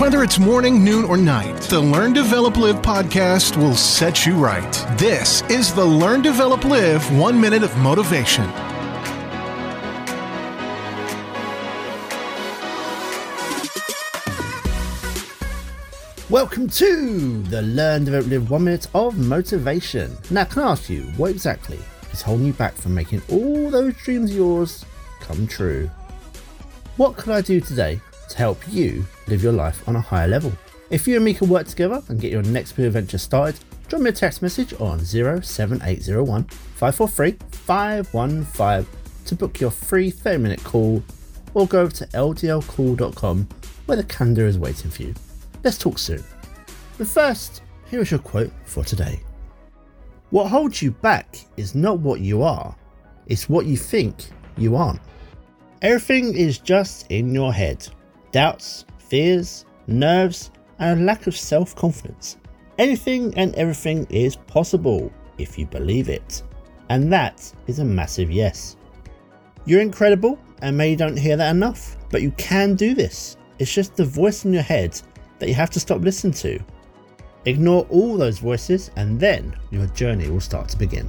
Whether it's morning, noon, or night, the Learn, Develop, Live podcast will set you right. This is the Learn, Develop, Live 1 minute of motivation. Welcome to the Learn, Develop, Live 1 minute of motivation. Now, can I ask you, what exactly is holding you back from making all those dreams of yours come true? What could I do today to help you live your life on a higher level? If you and me can work together and get your next big adventure started, drop me a text message on 07801 543 515 to book your free 30-minute call, or go over to ldlcall.com where the calendar is waiting for you. Let's talk soon. But first, here is your quote for today. What holds you back is not what you are, it's what you think you aren't. Everything is just in your head. Doubts, fears, nerves, and a lack of self-confidence. Anything and everything is possible if you believe it. And that is a massive yes. You're incredible, and maybe you don't hear that enough, but you can do this. It's just the voice in your head that you have to stop listening to. Ignore all those voices, and then your journey will start to begin.